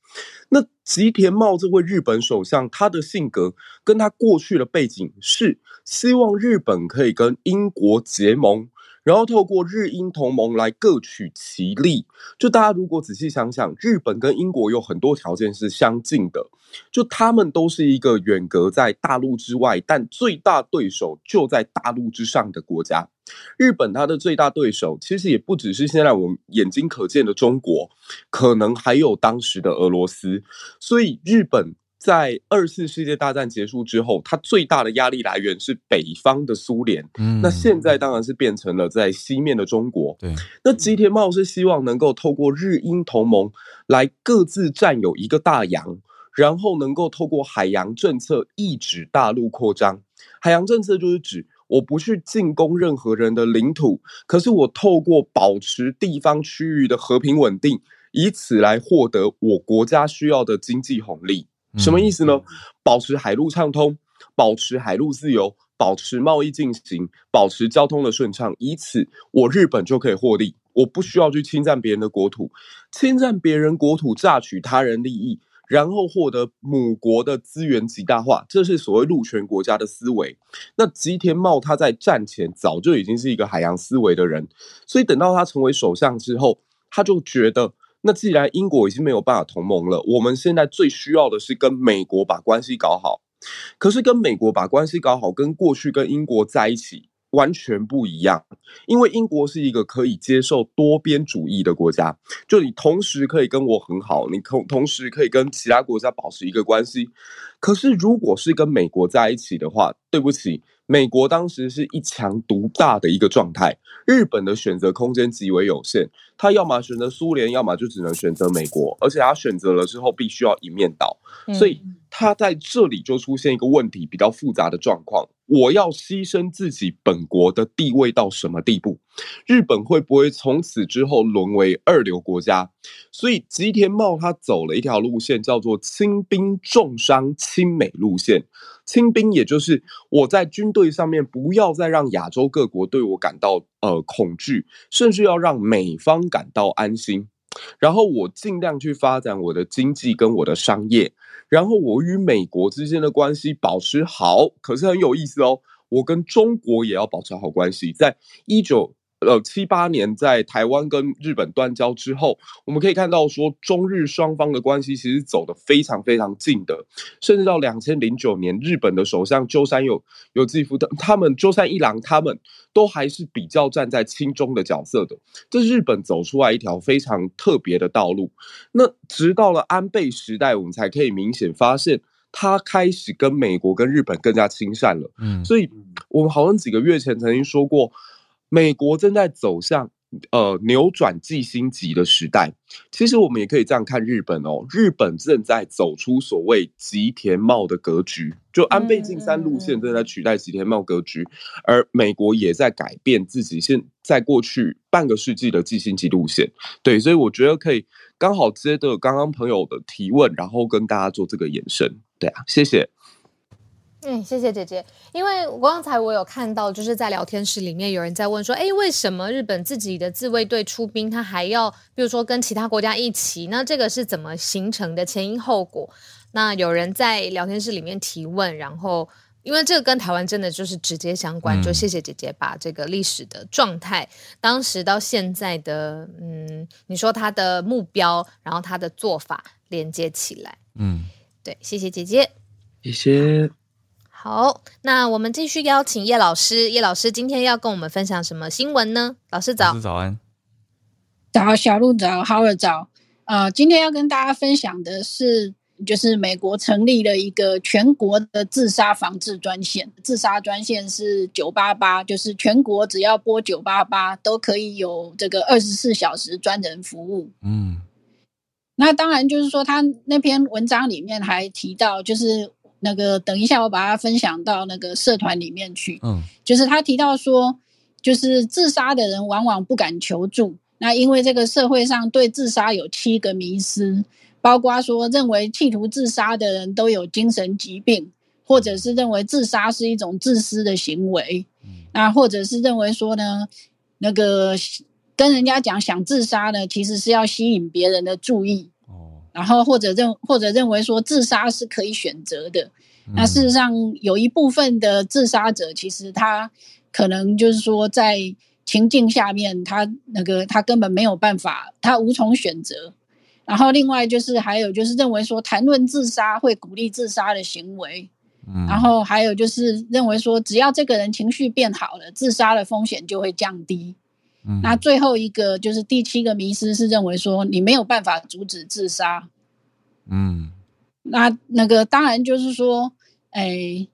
那吉田茂这位日本首相，他的性格跟他过去的背景是希望日本可以跟英国结盟，然后透过日英同盟来各取其利。就大家如果仔细想想，日本跟英国有很多条件是相近的，就他们都是一个远隔在大陆之外，但最大对手就在大陆之上的国家。日本它的最大对手其实也不只是现在我们眼睛可见的中国，可能还有当时的俄罗斯。所以日本在二次世界大战结束之后，它最大的压力来源是北方的苏联、嗯、那现在当然是变成了在西面的中国。对，那吉田茂是希望能够透过日英同盟来各自占有一个大洋，然后能够透过海洋政策抑制大陆扩张。海洋政策就是指我不去进攻任何人的领土，可是我透过保持地方区域的和平稳定，以此来获得我国家需要的经济红利。什么意思呢？保持海陆畅通，保持海陆自由，保持贸易进行，保持交通的顺畅，以此我日本就可以获利。我不需要去侵占别人的国土，侵占别人国土，榨取他人利益，然后获得母国的资源极大化，这是所谓陆权国家的思维。那吉田茂他在战前早就已经是一个海洋思维的人，所以等到他成为首相之后，他就觉得那既然英国已经没有办法同盟了，我们现在最需要的是跟美国把关系搞好。可是跟美国把关系搞好，跟过去跟英国在一起完全不一样，因为英国是一个可以接受多边主义的国家，就你同时可以跟我很好，你同时可以跟其他国家保持一个关系。可是如果是跟美国在一起的话，对不起，美国当时是一强独大的一个状态，日本的选择空间极为有限，他要么选择苏联，要么就只能选择美国，而且他选择了之后必须要一面倒，所以他在这里就出现一个问题，比较复杂的状况，我要牺牲自己本国的地位到什么地步？日本会不会从此之后沦为二流国家？所以吉田茂他走了一条路线，叫做轻兵重伤亲美路线。轻兵也就是我在军队上面不要再让亚洲各国对我感到呃恐惧，甚至要让美方感到安心，然后我尽量去发展我的经济跟我的商业，然后我与美国之间的关系保持好。可是很有意思哦，我跟中国也要保持好关系。在一九七八年在台湾跟日本断交之后，我们可以看到说中日双方的关系其实走得非常非常近的，甚至到二零零九年日本的首相鸠山由纪夫他们鸠山一郎他们都还是比较站在亲中的角色的。这日本走出来一条非常特别的道路。那直到了安倍时代，我们才可以明显发现他开始跟美国跟日本更加亲善了、嗯、所以我们好像几个月前曾经说过，美国正在走向呃扭转纪星级的时代。其实我们也可以这样看日本哦，日本正在走出所谓吉田茂的格局，就安倍晋三路线正在取代吉田茂格局，而美国也在改变自己现在过去半个世纪的纪星级路线。对，所以我觉得可以刚好接着刚刚朋友的提问，然后跟大家做这个延伸。对啊，谢谢。嗯，谢谢姐姐。因为刚才我有看到，就是在聊天室里面有人在问说，哎，为什么日本自己的自卫队出兵，他还要比如说跟其他国家一起？那这个是怎么形成的？前因后果？那有人在聊天室里面提问，然后因为这个跟台湾真的就是直接相关，嗯、就谢谢姐姐把这个历史的状态，当时到现在的，嗯，你说他的目标，然后他的做法连接起来。嗯，对，谢谢姐姐，谢谢。好，那我们继续邀请叶老师。叶老师今天要跟我们分享什么新闻呢？老师早。老师早安。早，小路早，好了早。呃，今天要跟大家分享的是，就是美国成立了一个全国的自杀防治专线。自杀专线是九八八，就是全国只要拨九八八都可以有这个二十四小时专人服务。嗯。那当然就是说，他那篇文章里面还提到，就是那个等一下我把它分享到那个社团里面去。嗯，就是他提到说，就是自杀的人往往不敢求助，那因为这个社会上对自杀有七个迷思，包括说认为企图自杀的人都有精神疾病，或者是认为自杀是一种自私的行为，那或者是认为说呢，那个跟人家讲想自杀呢，其实是要吸引别人的注意，然后或者认或者认为说自杀是可以选择的。那事实上有一部分的自杀者，其实他可能就是说在情境下面他那个他根本没有办法，他无从选择。然后另外就是还有就是认为说谈论自杀会鼓励自杀的行为，嗯，然后还有就是认为说只要这个人情绪变好了，自杀的风险就会降低，嗯，那最后一个就是第七个迷思是认为说你没有办法阻止自杀，嗯，那那个当然就是说，哎，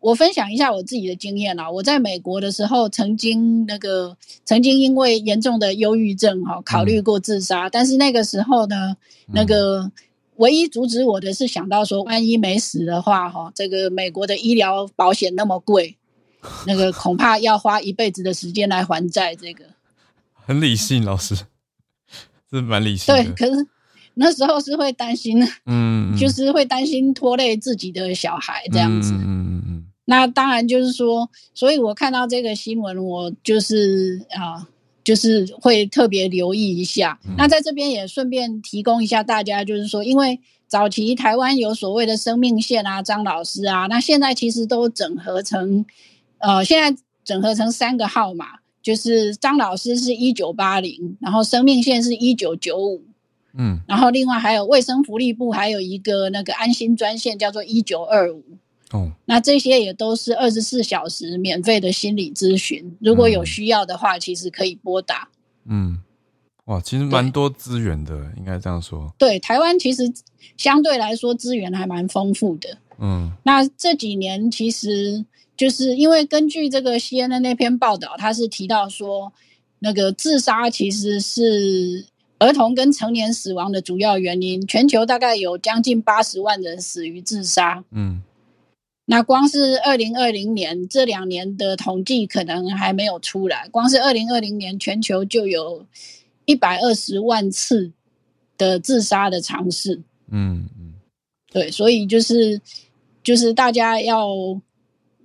我分享一下我自己的经验啦，啊。我在美国的时候，曾经那个曾经因为严重的忧郁症哈，考虑过自杀，嗯。但是那个时候呢，那个唯一阻止我的是想到说，万一没死的话哈，这个美国的医疗保险那么贵，那个恐怕要花一辈子的时间来还债。这个很理性，老师，这蛮理性的。对，可是那时候是会担心，嗯，就是会担心拖累自己的小孩这样子。嗯嗯嗯嗯，那当然就是说，所以我看到这个新闻，我就是啊、呃，就是会特别留意一下。嗯，那在这边也顺便提供一下大家，就是说，因为早期台湾有所谓的生命线啊，张老师啊，那现在其实都整合成，呃，现在整合成三个号码，就是张老师是一九八零，然后生命线是一九九五，嗯，然后另外还有卫生福利部还有一个那个安心专线叫做一九二五。Oh. 那这些也都是二十四小时免费的心理咨询，如果有需要的话，嗯，其实可以拨打。嗯，哇，其实蛮多资源的，应该这样说。对，台湾其实相对来说资源还蛮丰富的。嗯，那这几年其实就是因为根据这个 C N N 那篇报道，它是提到说，那个自杀其实是儿童跟成年死亡的主要原因，全球大概有将近八十万人死于自杀。嗯。那光是二零二零年这两年的统计可能还没有出来，光是二零二零年全球就有一百二十万次的自杀的尝试。嗯嗯，对，所以就是就是大家要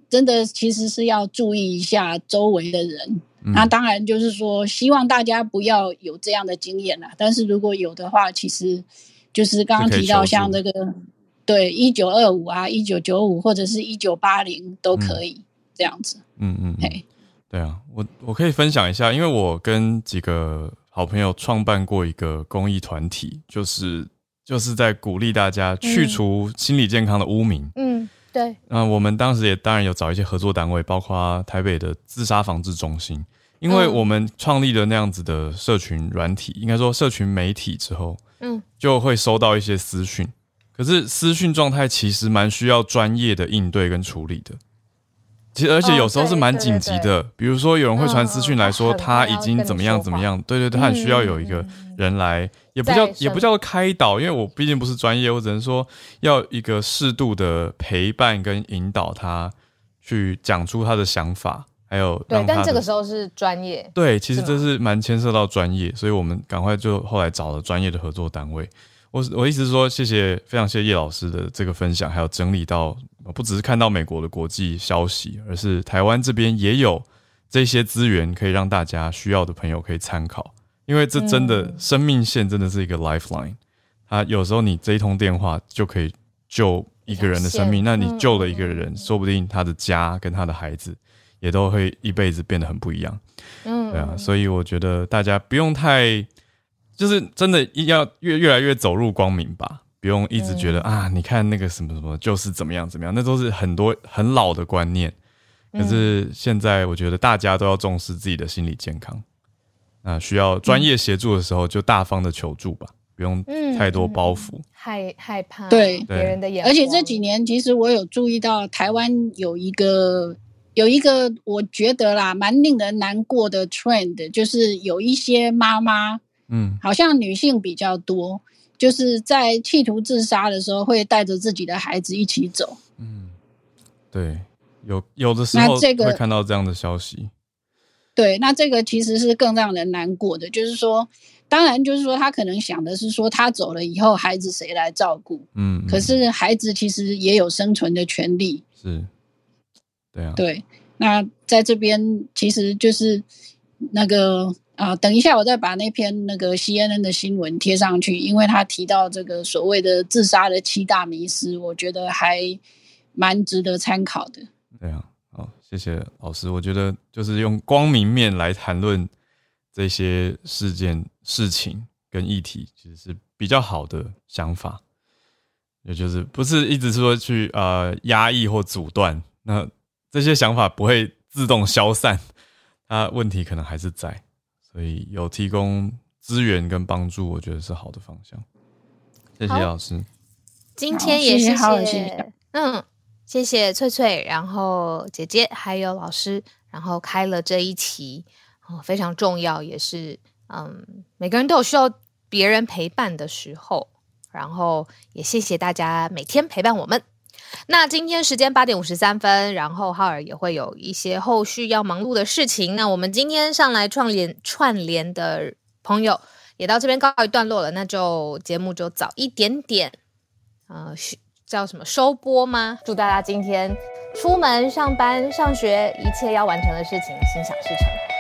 真的其实是要注意一下周围的人。嗯，那当然就是说希望大家不要有这样的经验啦，但是如果有的话，其实就是刚刚提到像这个。对，一九二五啊，一九九五或者是一九八零都可以，嗯，这样子。嗯嗯，嘿，对啊，我我可以分享一下，因为我跟几个好朋友创办过一个公益团体，就是就是在鼓励大家去除心理健康的污名。嗯，对。那我们当时也当然有找一些合作单位，包括台北的自杀防治中心，因为我们创立了那样子的社群软体，应该说社群媒体之后，嗯，就会收到一些私讯。可是私讯状态其实蛮需要专业的应对跟处理的，其实而且有时候是蛮紧急的，哦，比如说有人会传私讯来说，嗯，他已经怎么样怎么样，对对对，他很需要有一个人来，嗯，也不叫也不叫开导，因为我毕竟不是专业，我只能说要一个适度的陪伴跟引导他去讲出他的想法，还有让他的，对，但这个时候是专业，对，其实这是蛮牵涉到专业，所以我们赶快就后来找了专业的合作单位。我我意思是说，谢谢，非常谢谢叶老师的这个分享，还有整理到不只是看到美国的国际消息，而是台湾这边也有这些资源可以让大家需要的朋友可以参考，因为这真的，嗯，生命线真的是一个 lifeline， 它有时候你这一通电话就可以救一个人的生命，那你救了一个人，嗯，说不定他的家跟他的孩子也都会一辈子变得很不一样。嗯，对啊，所以我觉得大家不用太。就是真的要 越, 越来越走入光明吧，不用一直觉得，嗯，啊，你看那个什么什么就是怎么样怎么样，那都是很多很老的观念。可是现在我觉得大家都要重视自己的心理健康，那需要专业协助的时候就大方的求助吧，不用太多包袱，嗯嗯，害, 害怕对别人的眼光。而且这几年其实我有注意到台湾有一个有一个我觉得啦蛮令人难过的 trend， 就是有一些妈妈，嗯，好像女性比较多，就是在企图自杀的时候会带着自己的孩子一起走。嗯，对，有有的时候，这个，会看到这样的消息。对，那这个其实是更让人难过的，就是说，当然就是说他可能想的是说他走了以后孩子谁来照顾，嗯，可是孩子其实也有生存的权利。是，对啊，对，那在这边其实就是那个。啊，呃，等一下，我再把那篇那个 C N N 的新闻贴上去，因为他提到这个所谓的自杀的七大迷思，我觉得还蛮值得参考的。对啊，好，谢谢老师。我觉得就是用光明面来谈论这些事件、事情跟议题，其实是比较好的想法。也就是不是一直说去呃压抑或阻断，那这些想法不会自动消散，它问题可能还是在，所以有提供资源跟帮助，我觉得是好的方向。谢谢老师，今天也谢谢，嗯，谢谢翠翠，然后姐姐还有老师，然后开了这一期，哦，非常重要，也是嗯，每个人都有需要别人陪伴的时候。然后也谢谢大家每天陪伴我们。那今天时间八点五十三分，然后浩尔也会有一些后续要忙碌的事情。那我们今天上来串联串联的朋友也到这边告一段落了，那就节目就早一点点，呃，叫什么收播吗？祝大家今天出门、上班、上学，一切要完成的事情心想事成。